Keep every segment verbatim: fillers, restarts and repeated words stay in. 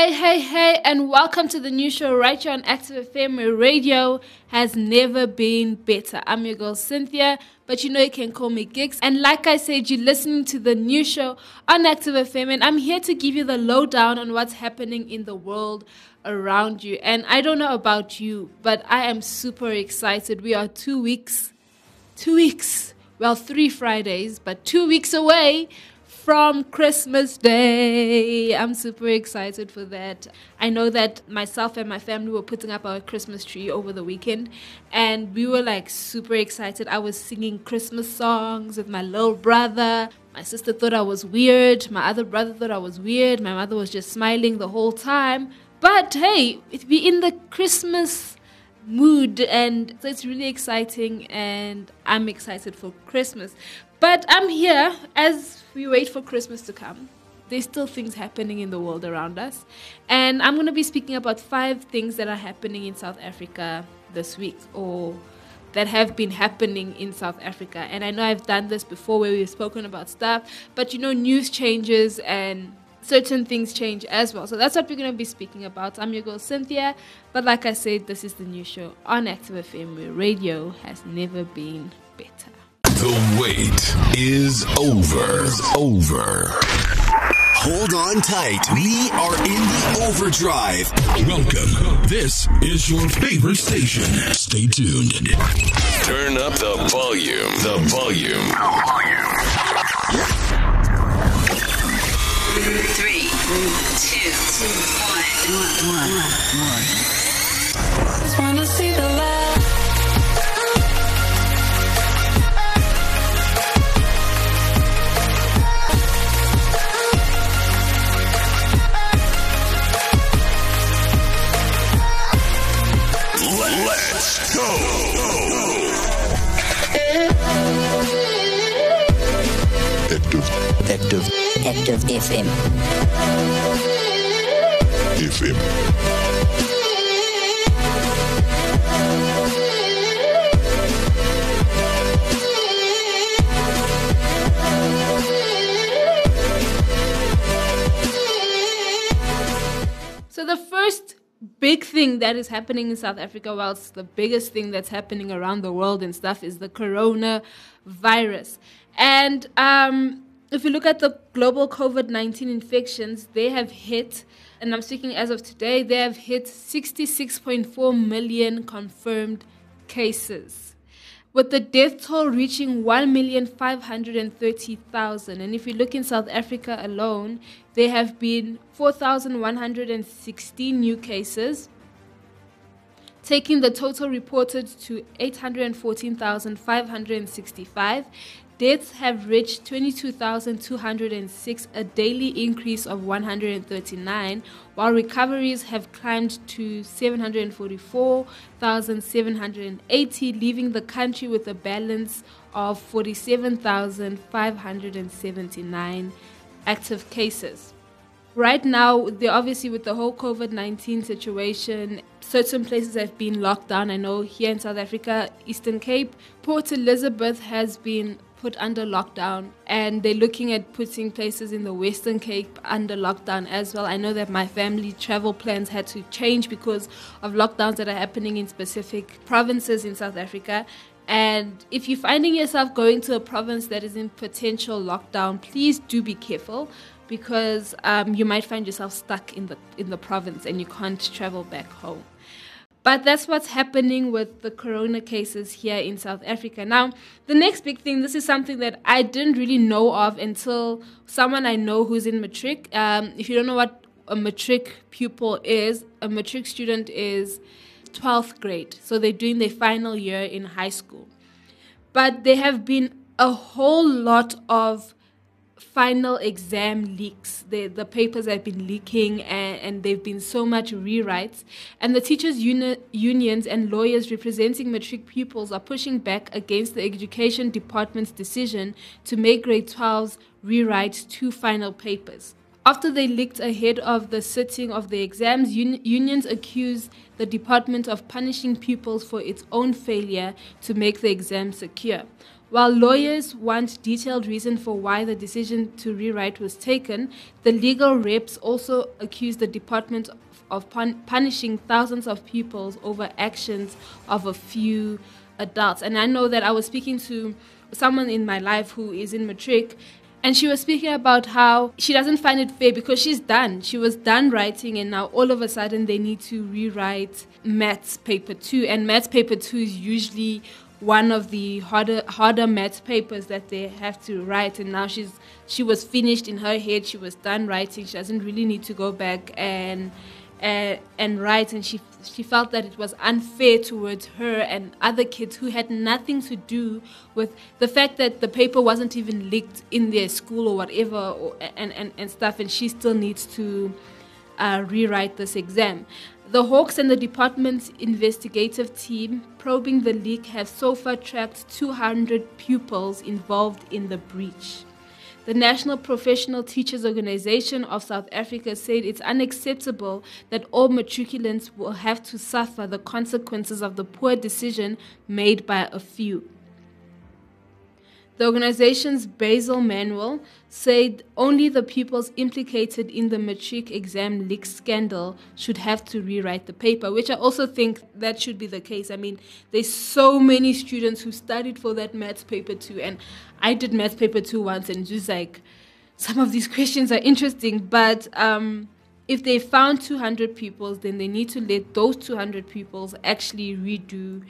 Hey, hey, hey, and welcome to the new show right here on Active F M, where radio has never been better. I'm your girl Cynthia, but you know you can call me Giks. And like I said, you're listening to the new show on Active F M, and I'm here to give you the lowdown on what's happening in the world around you. And I don't know about you, but I am super excited. We are two weeks, two weeks, well, three Fridays, but two weeks away from Christmas Day. I'm super excited for that. I know that myself and my family were putting up our Christmas tree over the weekend, and we were like super excited. I was singing Christmas songs with my little brother. My sister thought I was weird. My other brother thought I was weird. My mother was just smiling the whole time. But hey, we're in the Christmas mood, and so it's really exciting, and I'm excited for Christmas. But I'm here as we wait for Christmas to come. There's still things happening in the world around us. And I'm going to be speaking about five things that are happening in South Africa this week, or that have been happening in South Africa. And I know I've done this before where we've spoken about stuff, but you know, news changes and certain things change as well. So that's what we're going to be speaking about. I'm your girl Cynthia. But like I said, this is the new show on Active F M, where radio has never been better. The wait is over. Over. Hold on tight. We are in the overdrive. Welcome. This is your favorite station. Stay tuned. Turn up the volume. The volume. Three, two, one, one, one. Just wanna see the light. Let's go. Active. Active. Active F M. F M. So the first big thing that is happening in South Africa, whilst the biggest thing that's happening around the world and stuff, is the coronavirus. And um, if you look at the global COVID nineteen infections, they have hit, and I'm speaking as of today, they have hit sixty-six point four million confirmed cases, with the death toll reaching one million five hundred thirty thousand. And if you look in South Africa alone, there have been four thousand one hundred sixteen new cases, taking the total reported to eight hundred fourteen thousand five hundred sixty-five. Deaths have reached twenty-two thousand two hundred six, a daily increase of one hundred thirty-nine, while recoveries have climbed to seven hundred forty-four thousand seven hundred eighty, leaving the country with a balance of forty-seven thousand five hundred seventy-nine active cases. Right now, obviously with the whole COVID nineteen situation, certain places have been locked down. I know here in South Africa, Eastern Cape, Port Elizabeth has been put under lockdown, and they're looking at putting places in the Western Cape under lockdown as well. I know that my family travel plans had to change because of lockdowns that are happening in specific provinces in South Africa. And if you're finding yourself going to a province that is in potential lockdown, please do be careful, because um, you might find yourself stuck in the in the province and you can't travel back home. But that's what's happening with the corona cases here in South Africa. Now, the next big thing, this is something that I didn't really know of until someone I know who's in matric. Um, if you don't know what a matric pupil is, a matric student is twelfth grade. So they're doing their final year in high school. But there have been a whole lot of final exam leaks. The the papers have been leaking, and, and there have been so much rewrites. And the teachers' uni- unions and lawyers representing matric pupils are pushing back against the Education Department's decision to make grade twelves rewrite two final papers. After they leaked ahead of the sitting of the exams, un- unions accused the department of punishing pupils for its own failure to make the exam secure. While lawyers want detailed reason for why the decision to rewrite was taken, the legal reps also accused the department of, of pun- punishing thousands of pupils over actions of a few adults. And I know that I was speaking to someone in my life who is in matric, and she was speaking about how she doesn't find it fair because she's done. She was done writing, and now all of a sudden they need to rewrite Maths Paper two. And Maths Paper two is usually one of the harder harder maths papers that they have to write. And now she's she was finished in her head. She was done writing. She doesn't really need to go back and uh, and write. And she she felt that it was unfair towards her and other kids who had nothing to do with the fact that the paper wasn't even leaked in their school or whatever, or, and, and, and stuff. And she still needs to uh, rewrite this exam. The Hawks and the department's investigative team probing the leak have so far tracked two hundred pupils involved in the breach. The National Professional Teachers Organization of South Africa said it's unacceptable that all matriculants will have to suffer the consequences of the poor decision made by a few. The organization's Basil Manuel said only the pupils implicated in the matric exam leak scandal should have to rewrite the paper, which I also think that should be the case. I mean, there's so many students who studied for that maths paper too, and I did maths paper too once, and just like, some of these questions are interesting, but um, if they found two hundred pupils, then they need to let those two hundred pupils actually redo.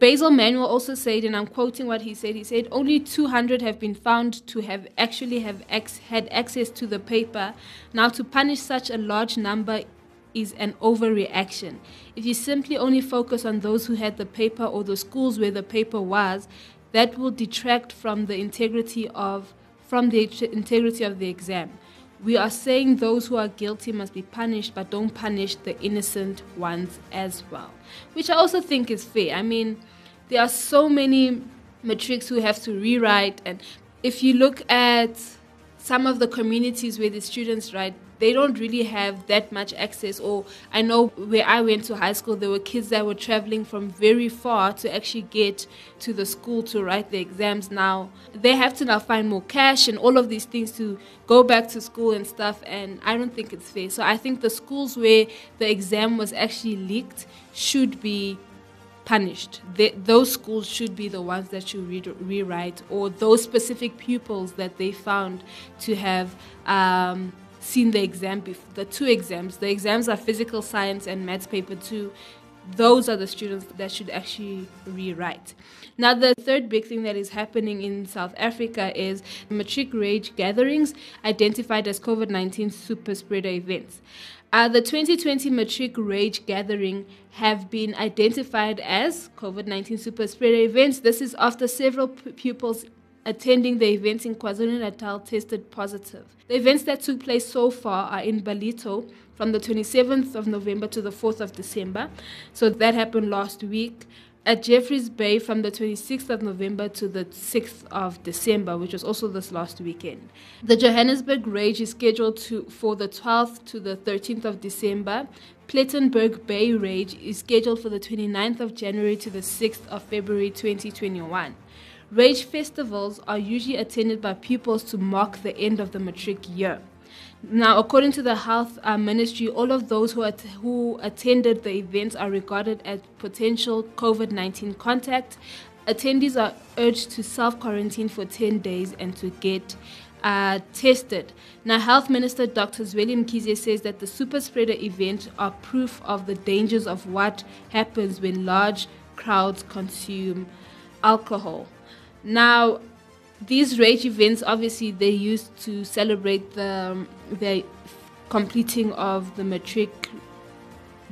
Basil Manuel also said, and I'm quoting what he said, he said, only two hundred have been found to have actually have ex- had access to the paper. Now to punish such a large number is an overreaction. If you simply only focus on those who had the paper or the schools where the paper was, that will detract from the integrity of, from the integrity of the exam. We are saying those who are guilty must be punished, but don't punish the innocent ones as well, which I also think is fair. I mean, there are so many matrics who have to rewrite, and if you look at some of the communities where the students write, they don't really have that much access. Or I know where I went to high school, there were kids that were traveling from very far to actually get to the school to write the exams. Now they have to now find more cash and all of these things to go back to school and stuff, and I don't think it's fair. So I think the schools where the exam was actually leaked should be punished. They, those schools should be the ones that should re- rewrite, or those specific pupils that they found to have um, seen the exam, bef- the two exams. The exams are physical science and maths paper two. Those are the students that should actually rewrite. Now, the third big thing that is happening in South Africa is matric rage gatherings identified as COVID nineteen super spreader events. Uh, the twenty twenty matric rage gathering have been identified as COVID nineteen super spreader events. This is after several p- pupils attending the events in KwaZulu-Natal tested positive. The events that took place so far are in Balito from the twenty-seventh of November to the fourth of December. So that happened last week. At Jeffreys Bay from the twenty-sixth of November to the sixth of December, which was also this last weekend. The Johannesburg rage is scheduled to, for the twelfth to the thirteenth of December. Plettenberg Bay rage is scheduled for the twenty-ninth of January to the sixth of February twenty twenty-one. Rage festivals are usually attended by pupils to mark the end of the matric year. Now, according to the Health uh, Ministry, all of those who at- who attended the events are regarded as potential COVID nineteen contact. Attendees are urged to self-quarantine for ten days and to get uh, tested. Now, Health Minister Doctor Zweli Mkhize says that the super spreader events are proof of the dangers of what happens when large crowds consume alcohol. Now, these rage events, obviously, they used to celebrate the, the completing of the matric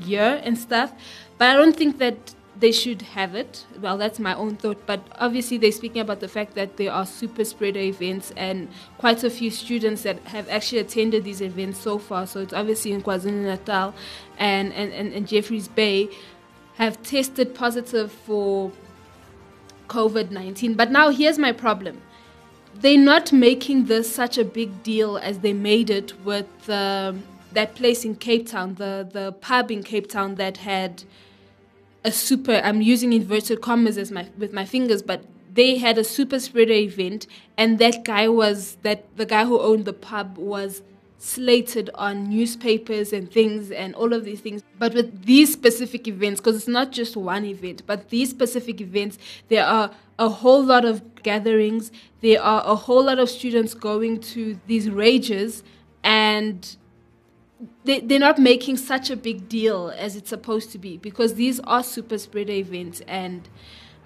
year and stuff. But I don't think that they should have it. Well, that's my own thought. But obviously, they're speaking about the fact that there are super spreader events and quite a few students that have actually attended these events so far. So it's obviously in KwaZulu-Natal and, and, and, and Jeffreys Bay have tested positive for COVID nineteen. But now here's my problem. They're not making this such a big deal as they made it with uh, that place in Cape Town, the, the pub in Cape Town that had a super, I'm using inverted commas as my, with my fingers, but they had a super spreader event, and that guy was, that the guy who owned the pub was slated on newspapers and things and all of these things. But with these specific events, because it's not just one event, but these specific events, there are a whole lot of gatherings, there are a whole lot of students going to these rages, and they, they're not making such a big deal as it's supposed to be, because these are super spreader events, and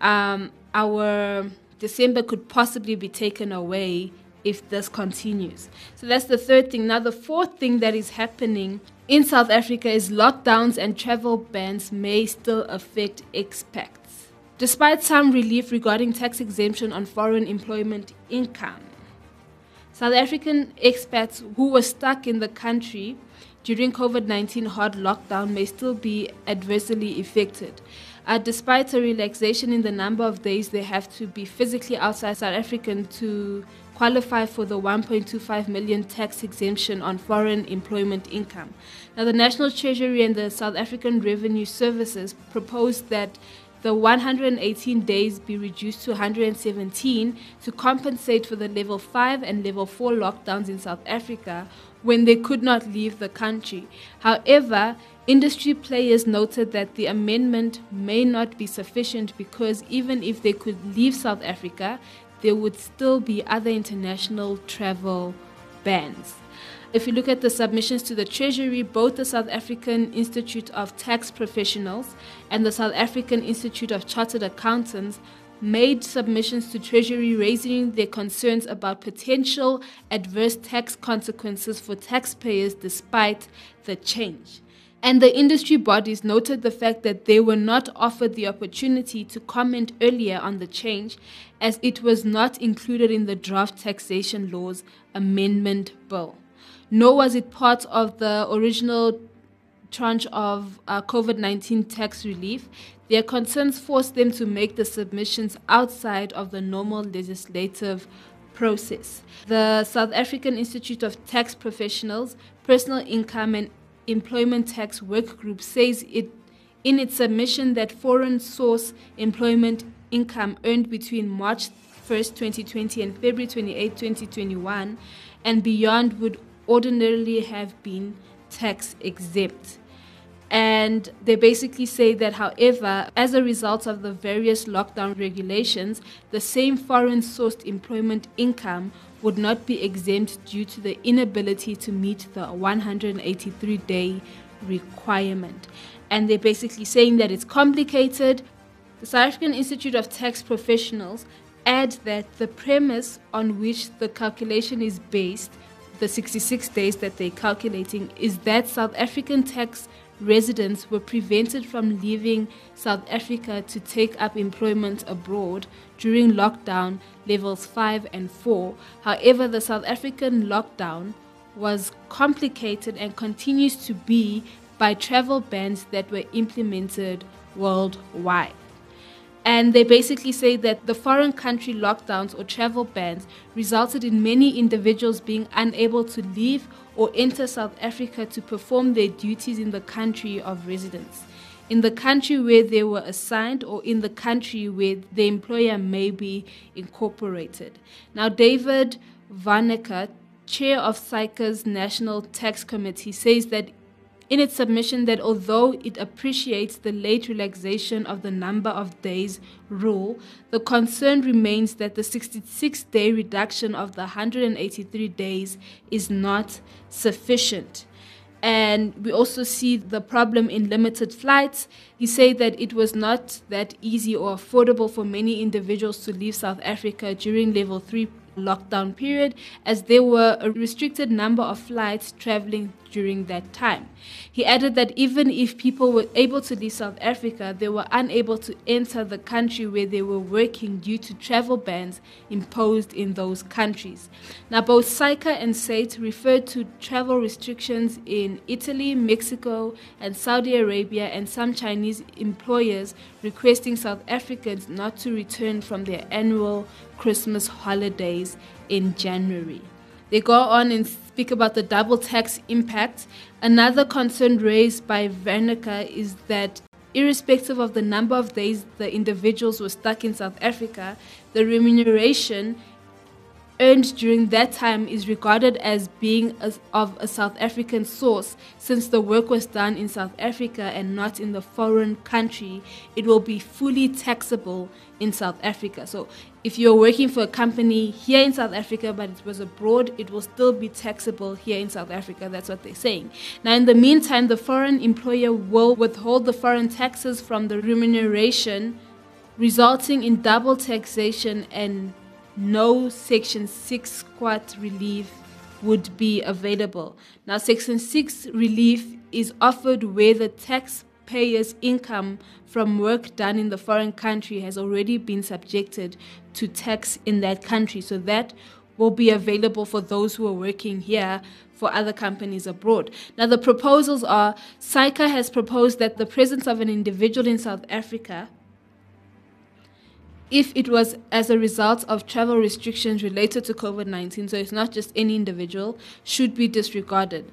um, our December could possibly be taken away if this continues. So that's the third thing. Now, the fourth thing that is happening in South Africa is lockdowns and travel bans may still affect expats, despite some relief regarding tax exemption on foreign employment income. South African expats who were stuck in the country during COVID nineteen hard lockdown may still be adversely affected. Uh, despite a relaxation in the number of days they have to be physically outside South Africa to qualify for the one point two five million tax exemption on foreign employment income. Now, the National Treasury and the South African Revenue Services proposed that the one hundred eighteen days be reduced to one hundred seventeen to compensate for the level five and level four lockdowns in South Africa when they could not leave the country. However, industry players noted that the amendment may not be sufficient, because even if they could leave South Africa, there would still be other international travel bans. If you look at the submissions to the Treasury, both the South African Institute of Tax Professionals and the South African Institute of Chartered Accountants made submissions to Treasury raising their concerns about potential adverse tax consequences for taxpayers despite the change. And the industry bodies noted the fact that they were not offered the opportunity to comment earlier on the change, as it was not included in the draft taxation laws amendment bill. Nor was it part of the original tranche of uh, COVID nineteen tax relief. Their concerns forced them to make the submissions outside of the normal legislative process. The South African Institute of Tax Professionals, Personal Income and Employment Tax Work Group says it in its submission that foreign source employment income earned between March first, twenty twenty and February twenty-eighth, twenty twenty-one and beyond would ordinarily have been tax exempt. And they basically say that, however, as a result of the various lockdown regulations, the same foreign sourced employment income would not be exempt due to the inability to meet the one hundred eighty-three day requirement. And they're basically saying that it's complicated. The South African Institute of Tax Professionals add that the premise on which the calculation is based, the sixty-six days that they're calculating, is that South African tax residents were prevented from leaving South Africa to take up employment abroad during lockdown levels five and four. However, the South African lockdown was complicated and continues to be by travel bans that were implemented worldwide. And they basically say that the foreign country lockdowns or travel bans resulted in many individuals being unable to leave or enter South Africa to perform their duties in the country of residence, in the country where they were assigned, or in the country where the employer may be incorporated. Now, David Van Niekerk, chair of S I C A's National Tax Committee, says that in its submission that although it appreciates the late relaxation of the number of days rule, the concern remains that the sixty-six day reduction of the one hundred eighty-three days is not sufficient. And we also see the problem in limited flights. He said that it was not that easy or affordable for many individuals to leave South Africa during level three lockdown period, as there were a restricted number of flights traveling during that time. He added that even if people were able to leave South Africa, they were unable to enter the country where they were working due to travel bans imposed in those countries. Now, both S I C A and S A T referred to travel restrictions in Italy, Mexico, and Saudi Arabia, and some Chinese employers requesting South Africans not to return from their annual Christmas holidays in January. They go on and speak about the double tax impact. Another concern raised by Van Niekerk is that irrespective of the number of days the individuals were stuck in South Africa, the remuneration earned during that time is regarded as being of a South African source. Since the work was done in South Africa and not in the foreign country, it will be fully taxable in South Africa. So if you're working for a company here in South Africa but it was abroad, it will still be taxable here in South Africa. That's what they're saying. Now, in the meantime, the foreign employer will withhold the foreign taxes from the remuneration, resulting in double taxation, and no Section six squat relief would be available. Now, Section six relief is offered where the taxpayer's income from work done in the foreign country has already been subjected to tax in that country. So that will be available for those who are working here for other companies abroad. Now, the proposals are, S I C A has proposed that the presence of an individual in South Africa, if it was as a result of travel restrictions related to COVID nineteen, so it's not just any individual, should be disregarded.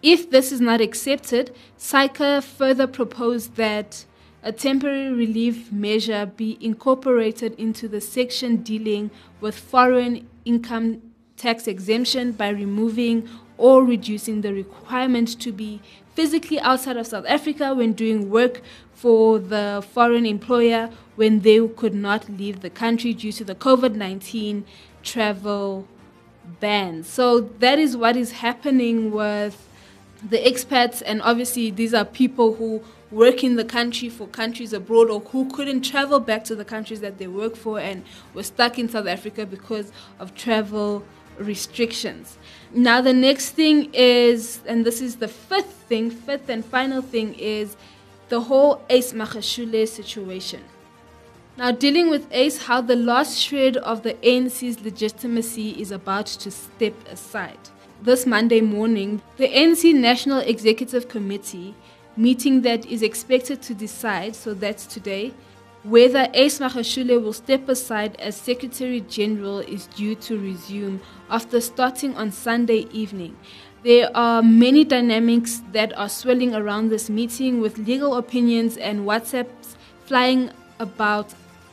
If this is not accepted, S I C A further proposed that a temporary relief measure be incorporated into the section dealing with foreign income tax exemption by removing or reducing the requirement to be physically outside of South Africa when doing work for the foreign employer when they could not leave the country due to the COVID nineteen travel ban. So that is what is happening with the expats, and obviously these are people who work in the country for countries abroad or who couldn't travel back to the countries that they work for and were stuck in South Africa because of travel restrictions. Now, the next thing is, and this is the fifth thing, fifth and final thing, is the whole Ace Magashule situation. Now, dealing with Ace, how the last shred of the A N C's legitimacy is about to step aside. This Monday morning, the A N C National Executive Committee meeting that is expected to decide, so that's today, whether Ace Magashule will step aside as Secretary General is due to resume after starting on Sunday evening. There are many dynamics that are swirling around this meeting, with legal opinions and WhatsApps flying about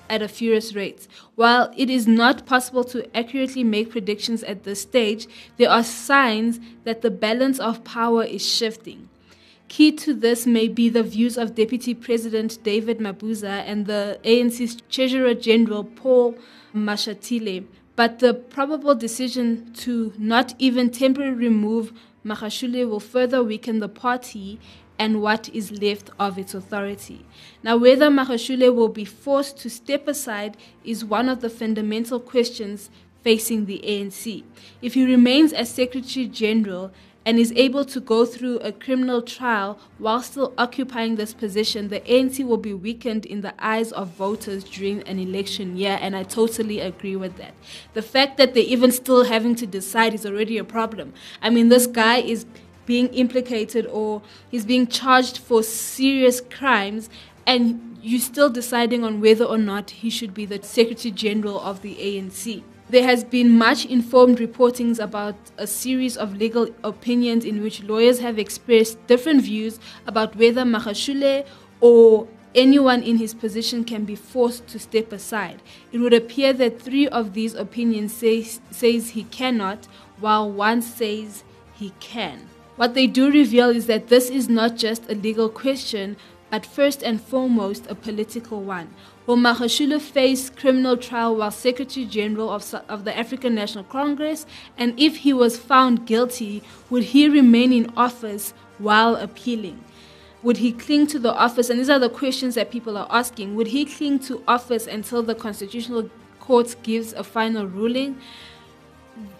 at a furious rate. While it is not possible to accurately make predictions at this stage, there are signs that the balance of power is shifting. Key to this may be the views of Deputy President David Mabuza and the A N C's Treasurer General Paul Mashatile, but the probable decision to not even temporarily remove Magashule will further weaken the party and what is left of its authority. Now, whether Magashule will be forced to step aside is one of the fundamental questions facing the A N C. If he remains as Secretary General and is able to go through a criminal trial while still occupying this position, the A N C will be weakened in the eyes of voters during an election year, and I totally agree with that. The fact that they're even still having to decide is already a problem. I mean, this guy is being implicated, or he's being charged for serious crimes, and you're still deciding on whether or not he should be the Secretary General of the A N C. There has been much informed reportings about a series of legal opinions in which lawyers have expressed different views about whether Magashule or anyone in his position can be forced to step aside. It would appear that three of these opinions say, says he cannot, while one says he can. What they do reveal is that this is not just a legal question, but first and foremost a political one. Will Magashule face criminal trial while Secretary General of, of the African National Congress? And if he was found guilty, would he remain in office while appealing? Would he cling to the office? And these are the questions that people are asking. Would he cling to office until the Constitutional Court gives a final ruling?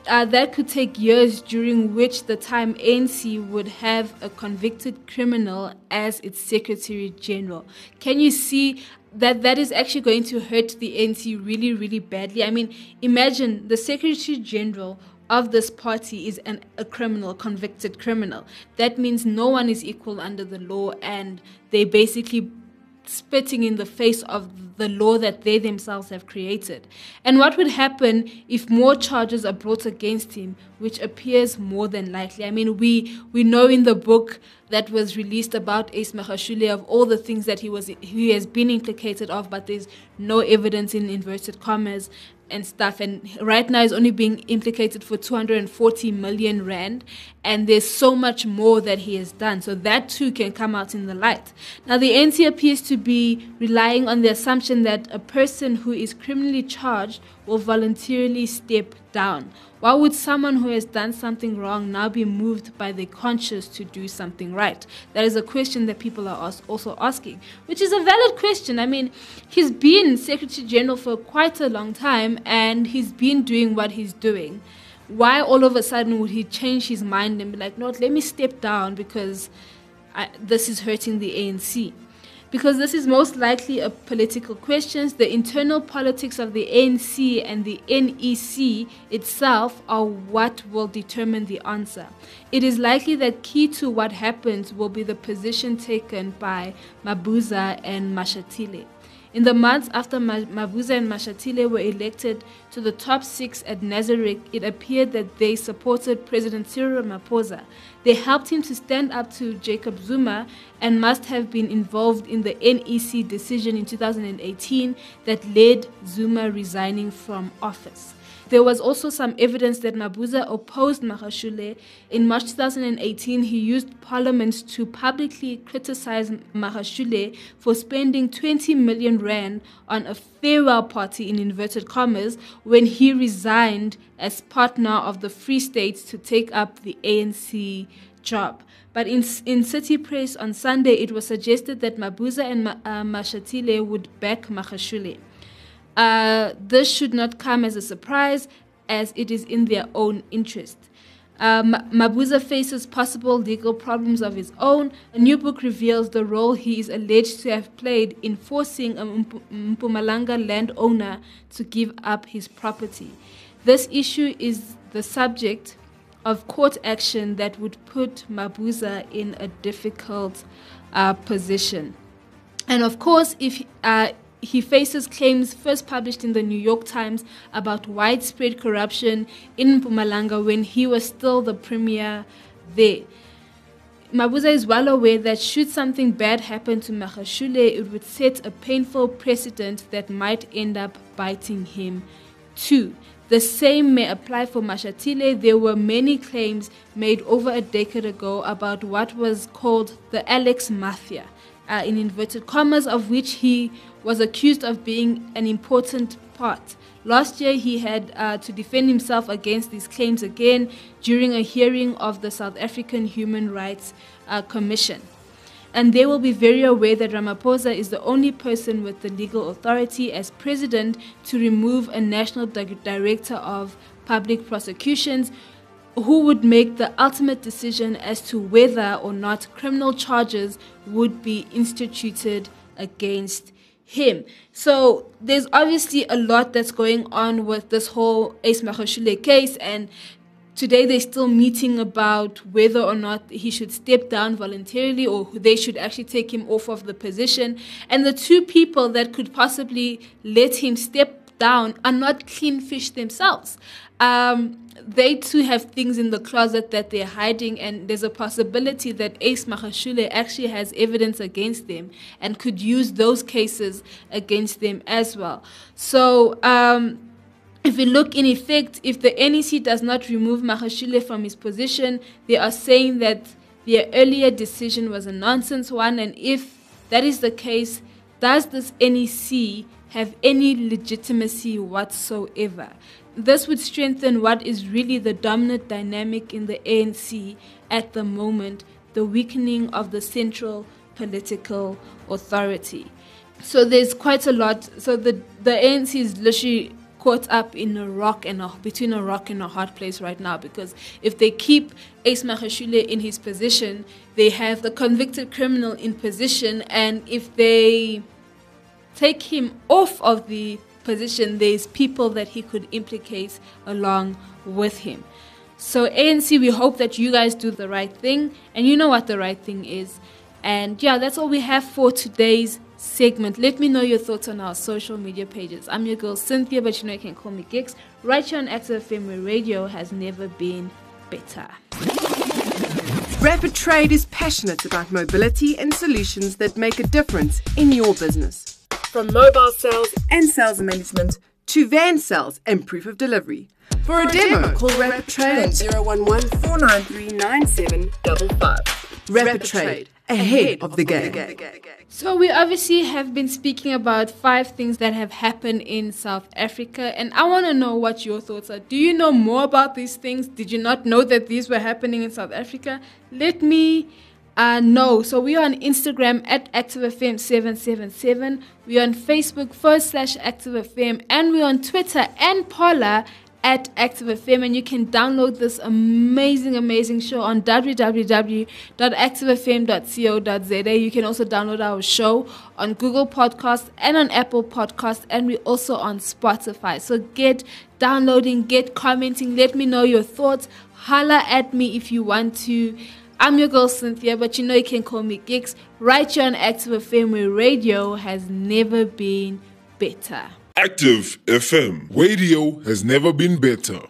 Uh, that could take years, during which the time A N C would have a convicted criminal as its Secretary General. Can you see that that is actually going to hurt the A N C really, really badly? I mean, imagine the Secretary General of this party is an, a criminal, convicted criminal. That means no one is equal under the law, and they basically spitting in the face of the law that they themselves have created. And what would happen if more charges are brought against him, which appears more than likely? I mean, we, we know in the book that was released about Ace Magashule of all the things that he was he has been implicated of, but there's no evidence in inverted commas and stuff. And right now he's only being implicated for two hundred forty million rand, and there's so much more that he has done. So that too can come out in the light. Now the N C appears to be relying on the assumption that a person who is criminally charged will voluntarily step down. Why would someone who has done something wrong now be moved by their conscience to do something right? That is a question that people are also asking, which is a valid question. I mean, he's been Secretary General for quite a long time, and he's been doing what he's doing. Why all of a sudden would he change his mind and be like, no, let me step down because I, this is hurting the A N C? Because this is most likely a political question. The internal politics of the A N C and the N E C itself are what will determine the answer. It is likely that key to what happens will be the position taken by Mabuza and Mashatile. In the months after Mabuza and Mashatile were elected to the top six at Nasrec, it appeared that they supported President Cyril Ramaphosa. They helped him to stand up to Jacob Zuma and must have been involved in the N E C decision in two thousand eighteen that led Zuma resigning from office. There was also some evidence that Mabuza opposed Magashule. In March two thousand eighteen, he used Parliament to publicly criticize Magashule for spending twenty million rand on a farewell party in inverted commas when he resigned as partner of the Free States to take up the A N C job. But in in City Press on Sunday, it was suggested that Mabuza and Ma, uh, Mashatile would back Magashule. Uh, this should not come as a surprise, as it is in their own interest. Uh, Mabuza faces possible legal problems of his own. A new book reveals the role he is alleged to have played in forcing a Mpumalanga landowner to give up his property. This issue is the subject of court action that would put Mabuza in a difficult uh, position. And of course, if... Uh, He faces claims first published in the New York Times about widespread corruption in Mpumalanga when he was still the premier there. Mabuza is well aware that should something bad happen to Magashule, it would set a painful precedent that might end up biting him too. The same may apply for Mashatile. There were many claims made over a decade ago about what was called the Alex Mafia, Uh, in inverted commas, of which he was accused of being an important part. Last year, he had uh, to defend himself against these claims again during a hearing of the South African Human Rights uh, Commission. And they will be very aware that Ramaphosa is the only person with the legal authority as president to remove a national di- director of public prosecutions, who would make the ultimate decision as to whether or not criminal charges would be instituted against him. So there's obviously a lot that's going on with this whole Ace Magashule case, and today they're still meeting about whether or not he should step down voluntarily or they should actually take him off of the position. And the two people that could possibly let him step down are not clean fish themselves. Um, they too have things in the closet that they're hiding, and there's a possibility that Ace Magashule actually has evidence against them and could use those cases against them as well. So um, if we look in effect, if the N E C does not remove Magashule from his position, they are saying that their earlier decision was a nonsense one, and if that is the case, does this N E C have any legitimacy whatsoever? This would strengthen what is really the dominant dynamic in the A N C at the moment, the weakening of the central political authority. So there's quite a lot. So the, the A N C is literally caught up in a rock and a, between a rock and a hard place right now, because if they keep Ace Magashule in his position, they have the convicted criminal in position, and if they take him off of the position, there's people that he could implicate along with him. So A N C, we hope that you guys do the right thing, and you know what the right thing is. And yeah, that's all we have for today's segment. Let me know your thoughts on our social media pages. I'm your girl Cynthia, but you know you can call me Giks. Right here on Active F M, where radio has never been better. Rapid Trade is passionate about mobility and solutions that make a difference in your business. From mobile sales and sales management to van sales and proof of delivery. For a, For a demo, demo, call Rapid, Rapid Trade, Trade on zero one one, four nine three, nine seven five five. Rapid Trade, ahead of, of the, game. the game. So we obviously have been speaking about five things that have happened in South Africa, and I want to know what your thoughts are. Do you know more about these things? Did you not know that these were happening in South Africa? Let me... Uh, no, so we are on Instagram at Active F M seven seven seven. We are on Facebook forward slash Active F M, and we're on Twitter and Parler at Active F M. And you can download this amazing, amazing show on w w w dot active f m dot co dot z a. You can also download our show on Google Podcasts and on Apple Podcasts, and we're also on Spotify. So get downloading, get commenting, let me know your thoughts. Holla at me if you want to. I'm your girl Cynthia, but you know you can call me Giks. Right here on Active F M, where radio has never been better. Active F M, radio has never been better.